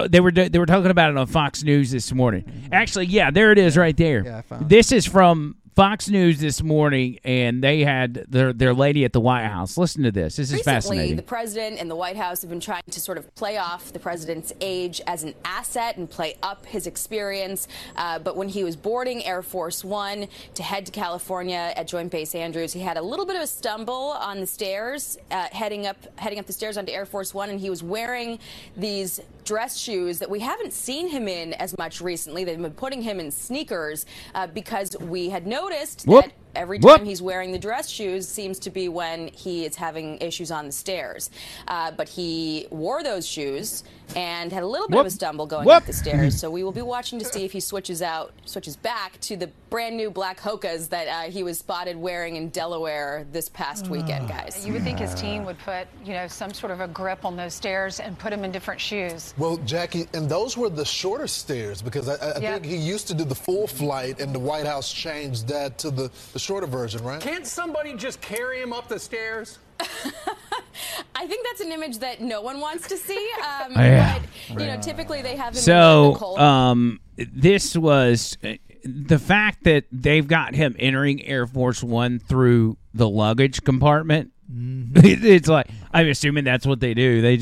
No, they were talking about it on Fox News this morning. Actually, yeah, there it is right there. Yeah, I found it. This is from Fox News this morning, and they had their lady at the White House. Listen to this. This is fascinating. Recently, the president and the White House have been trying to sort of play off the president's age as an asset and play up his experience. But when he was boarding Air Force One to head to California at Joint Base Andrews, he had a little bit of a stumble on the stairs, heading up the stairs onto Air Force One, and he was wearing these dress shoes that we haven't seen him in as much recently. They've been putting him in sneakers because we had noticed that every time he's wearing the dress shoes seems to be when he is having issues on the stairs. But he wore those shoes and had a little bit of a stumble going up the stairs. So we will be watching to see if he switches back to the brand new black Hokas that he was spotted wearing in Delaware this past weekend, guys. You would think his team would put, some sort of a grip on those stairs and put him in different shoes. Well, Jackie, and those were the shorter stairs because I think he used to do the full flight and the White House changed that to the shorter version, right? Can't somebody just carry him up the stairs? I think that's an image that no one wants to see. But, typically they have him in the cold. This was the fact that they've got him entering Air Force One through the luggage compartment. Mm-hmm. It's like, I'm assuming that's what they do. He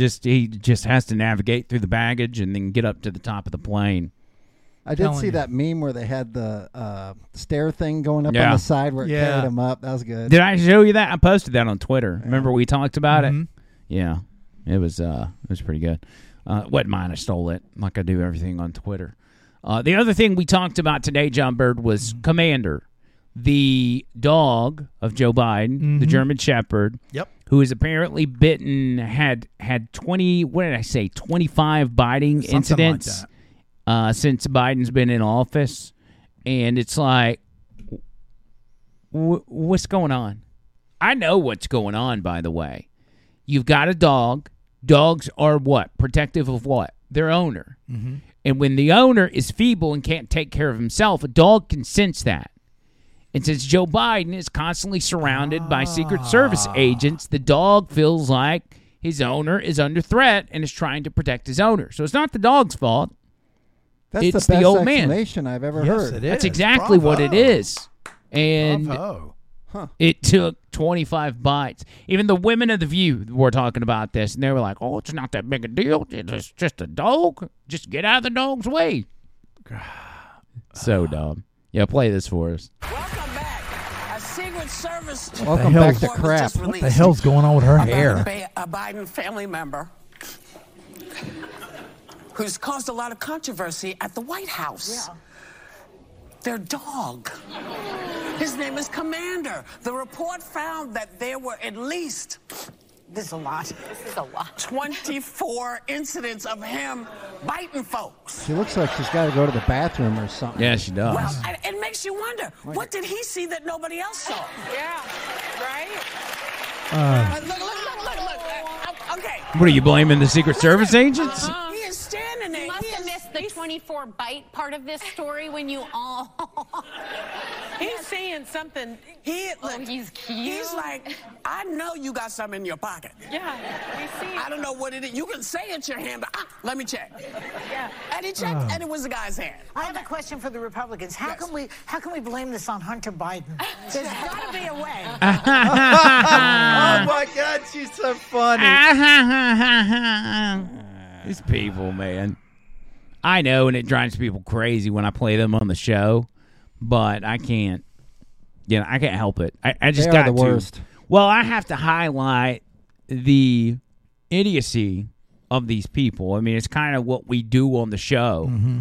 just has to navigate through the baggage and then get up to the top of the plane. I did see that meme where they had the stair thing going up on the side where it carried him up. That was good. Did I show you that? I posted that on Twitter. Yeah. Remember we talked about it? Yeah. It was pretty good. Wasn't mine. I stole it like I do everything on Twitter. The other thing we talked about today, John Bird, was Commander, the dog of Joe Biden, the German Shepherd, who is apparently bitten, had 25 biting incidents. Like that. Since Biden's been in office, and it's like, what's going on? I know what's going on, by the way. You've got a dog. Dogs are what? Protective of what? Their owner. Mm-hmm. And when the owner is feeble and can't take care of himself, a dog can sense that. And since Joe Biden is constantly surrounded by Secret Service agents, the dog feels like his owner is under threat and is trying to protect his owner. So it's not the dog's fault. That's it's the old man. Explanation I've ever heard. It is. That's exactly what it is. And it took 25 bites. Even the women of The View were talking about this, and they were like, oh, it's not that big a deal. It's just a dog. Just get out of the dog's way. So dumb. Yeah, play this for us. Welcome back. A Secret Service. Welcome back to crap. What the hell's going on with her hair? A Biden family member who's caused a lot of controversy at the White House. Yeah. Their dog. His name is Commander. The report found that there were at least, this is a lot, 24 incidents of him biting folks. She looks like she's got to go to the bathroom or something. Yeah, she does. Well, it makes you wonder, what did he see that nobody else saw? Yeah, right? Look. Okay. What are you blaming the Secret Service agents? Uh-huh. He is standing there. The 24 bite part of this story when you all he's saying something. He's cute. He's like, I know you got something in your pocket. Yeah, we see. I don't know what it is. You can say it's your hand, but let me check. Yeah, and he checked, and it was a guy's hand. I have a question for the Republicans. How can we blame this on Hunter Biden? There's got to be a way. Oh my God, she's so funny. These people, man. I know, and it drives people crazy when I play them on the show, but I can't. You know, I can't help it. I just got the worst. Well, I have to highlight the idiocy of these people. I mean, it's kind of what we do on the show, mm-hmm.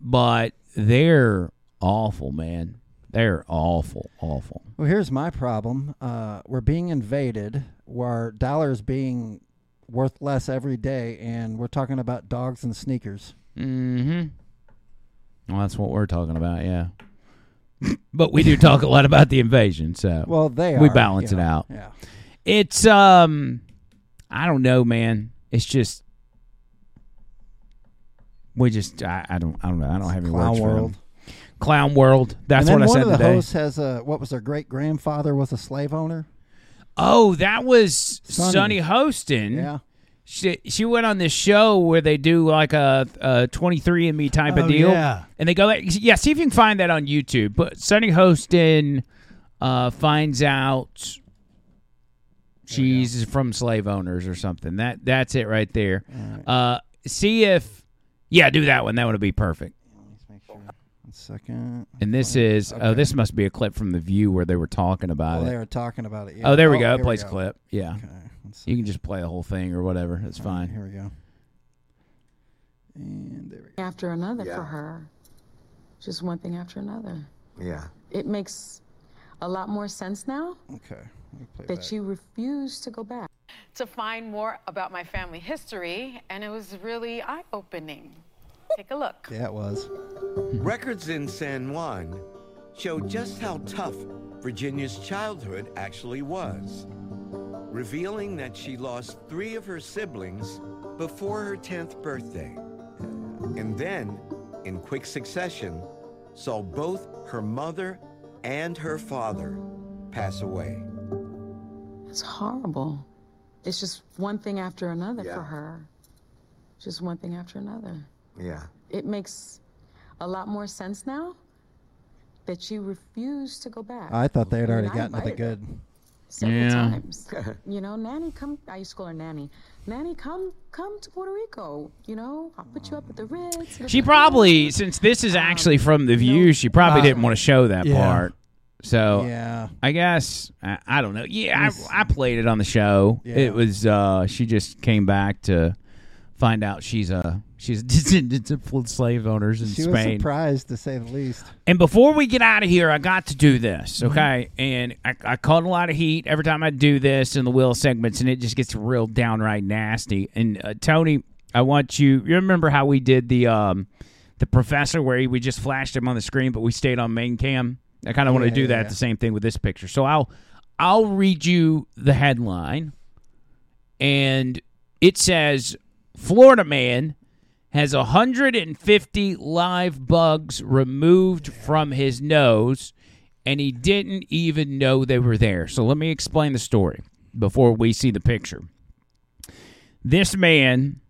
but they're awful, man. They're awful. Well, here's my problem. We're being invaded. Our dollars being worth less every day, and we're talking about dogs and sneakers. Mm-hmm. Well, that's what we're talking about, yeah. But we do talk a lot about the invasion, so well, we balance it out. Yeah. It's I don't know, man. It's just I don't know. I don't have any words for them. Clown world. That's what I said today. One of the hosts has what was their great grandfather was a slave owner. Oh, that was Sonny Hostin. Yeah. She went on this show where they do like a 23andMe type of deal. Yeah. And they go, see if you can find that on YouTube. But Sonny Hostin finds out she's from slave owners or something. That's it right there. Right. See if, do that one. That would be perfect. Let's make sure. One second. And this is, this must be a clip from The View where they were talking about it. They were talking about it. Yeah. Oh, there we go. It plays a clip. Yeah. Okay. You can just play the whole thing or whatever. It's fine. Here we go. And there we go. After another for her. Just one thing after another. Yeah. It makes a lot more sense now. Okay. Let me play that you refuse to go back. To find more about my family history, and it was really eye-opening. Take a look. Yeah, it was. Records in San Juan show just how tough Virginia's childhood actually was, revealing that she lost 3 of her siblings before her 10th birthday, and then, in quick succession, saw both her mother and her father pass away. It's horrible. It's just one thing after another for her. Just one thing after another. Yeah. It makes a lot more sense now that you refuse to go back. I thought they had already gotten to the good. Several times. You know, Nanny, come. I used to call her Nanny. Nanny, come to Puerto Rico. You know, I'll put you up at the Ritz. She probably, since this is actually from The View, she probably didn't want to show that part. So, I guess, I don't know. Yeah, I played it on the show. Yeah. It was, she just came back to find out she's descendant of slave owners in Spain. She was surprised, to say the least. And before we get out of here, I got to do this, okay? Mm-hmm. And I caught a lot of heat every time I do this in the Will segments, and it just gets real downright nasty. And, Tony, I want you remember how we did the professor where we just flashed him on the screen, but we stayed on main cam? I kind of want to do that, the same thing with this picture. So I'll read you the headline, and it says, Florida man has 150 live bugs removed from his nose, and he didn't even know they were there. So let me explain the story before we see the picture. This man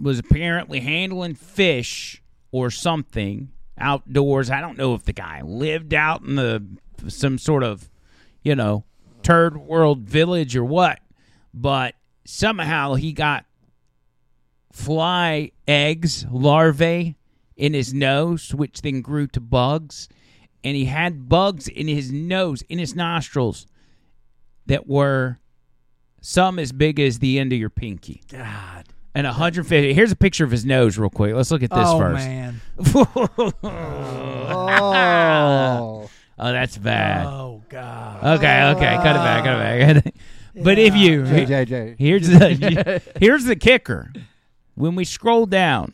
was apparently handling fish or something outdoors. I don't know if the guy lived out in some sort of, you know, third world village or what, but somehow he got fly eggs, larvae, in his nose, which then grew to bugs, and he had bugs in his nose, in his nostrils, that were some as big as the end of your pinky. God. And 150. Here's a picture of his nose real quick. Let's look at this first. Man. Oh. Oh, that's bad. Oh, God. Okay. Cut it back. But if you... JJ. Here's the kicker. When we scroll down,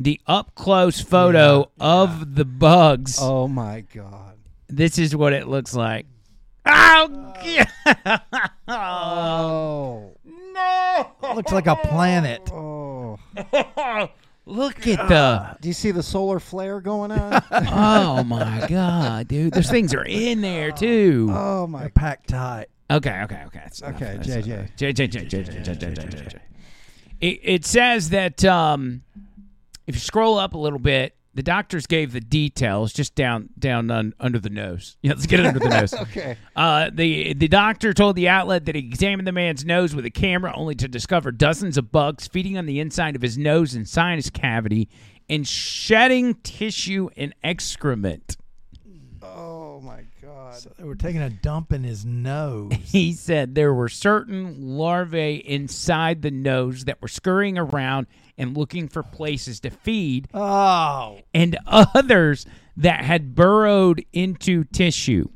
the up-close photo of the bugs... Oh, my God. This is what it looks like. Oh, God. Oh. No. It looks like a planet. Oh. Look at the... Do you see the solar flare going on? Oh, my God, dude. Those things are in there, too. Oh, my. They're packed tight. Okay. Okay, JJ. It says that if you scroll up a little bit, the doctors gave the details just down under the nose. Yeah, let's get it under the nose. Okay. The doctor told the outlet that he examined the man's nose with a camera only to discover dozens of bugs feeding on the inside of his nose and sinus cavity and shedding tissue and excrement. Oh, my God. So they were taking a dump in his nose. He said there were certain larvae inside the nose that were scurrying around and looking for places to feed. Oh. And others that had burrowed into tissue.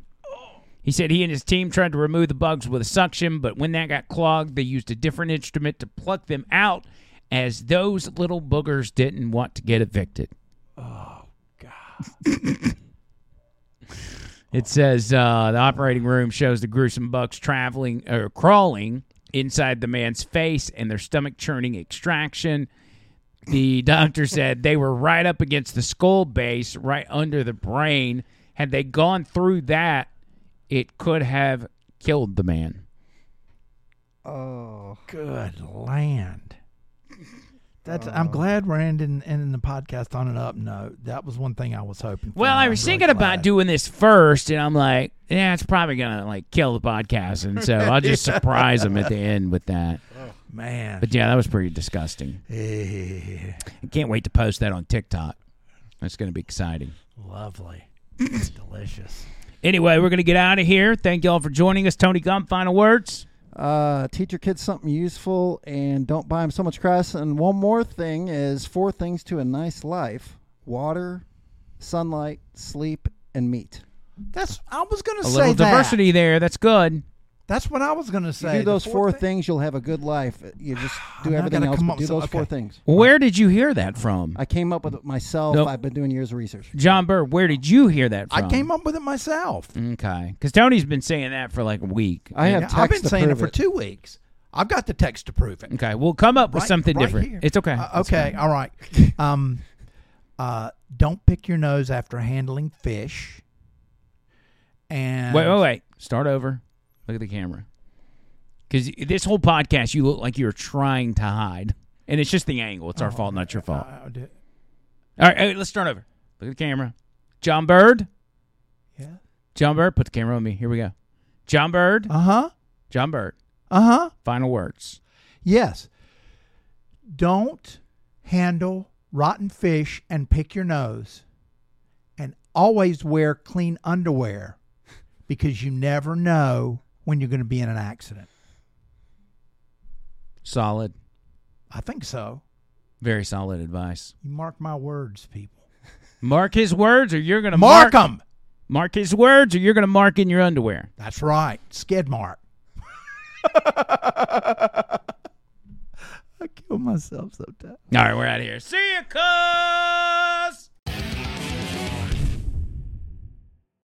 He said he and his team tried to remove the bugs with a suction, but when that got clogged, they used a different instrument to pluck them out, as those little boogers didn't want to get evicted. Oh, God. It says the operating room shows the gruesome bugs crawling inside the man's face and their stomach churning extraction. The doctor said they were right up against the skull base, right under the brain. Had they gone through that, it could have killed the man. Oh, good land. I'm glad we're ending the podcast on an up note. That was one thing I was hoping for. Well, I was thinking about doing this first, and I'm like, yeah, it's probably going to like kill the podcast, and so I'll just surprise them at the end with that. Oh, man. But, yeah, that was pretty disgusting. I can't wait to post that on TikTok. That's going to be exciting. Lovely. Delicious. Anyway, we're going to get out of here. Thank you all for joining us. Tony Gump, final words? Teach your kids something useful and don't buy them so much crap. And one more thing is 4 things to a nice life: water, sunlight, sleep, and meat. That's I was going to say little that. Diversity there. That's good. That's what I was going to say. You do those 4 things, you'll have a good life. You just do everything else, but do those 4 things. Where did you hear that from? I came up with it myself. Nope. I've been doing years of research. John Burr, where did you hear that from? I came up with it myself. Okay. Because Tony's been saying that for like a week. I've been saying it for 2 weeks. I've got the text to prove it. Okay. We'll come up with something different. Here. It's okay. Okay. All right. Don't pick your nose after handling fish. And Wait. Start over. Look at the camera. Because this whole podcast, you look like you're trying to hide. And it's just the angle. It's our fault, not your fault. All right, let's start over. Look at the camera. John Bird. Yeah. John Bird, put the camera on me. Here we go. John Bird. Uh-huh. John Bird. Uh-huh. Final words. Yes. Don't handle rotten fish and pick your nose. And always wear clean underwear, because you never know when you're going to be in an accident. Solid. I think so. Very solid advice. You mark my words, people. Mark his words, or you're going to mark them. Mark his words, or you're going to mark in your underwear. That's right. Skid mark. I kill myself sometimes. All right, we're out of here. See you, cuz.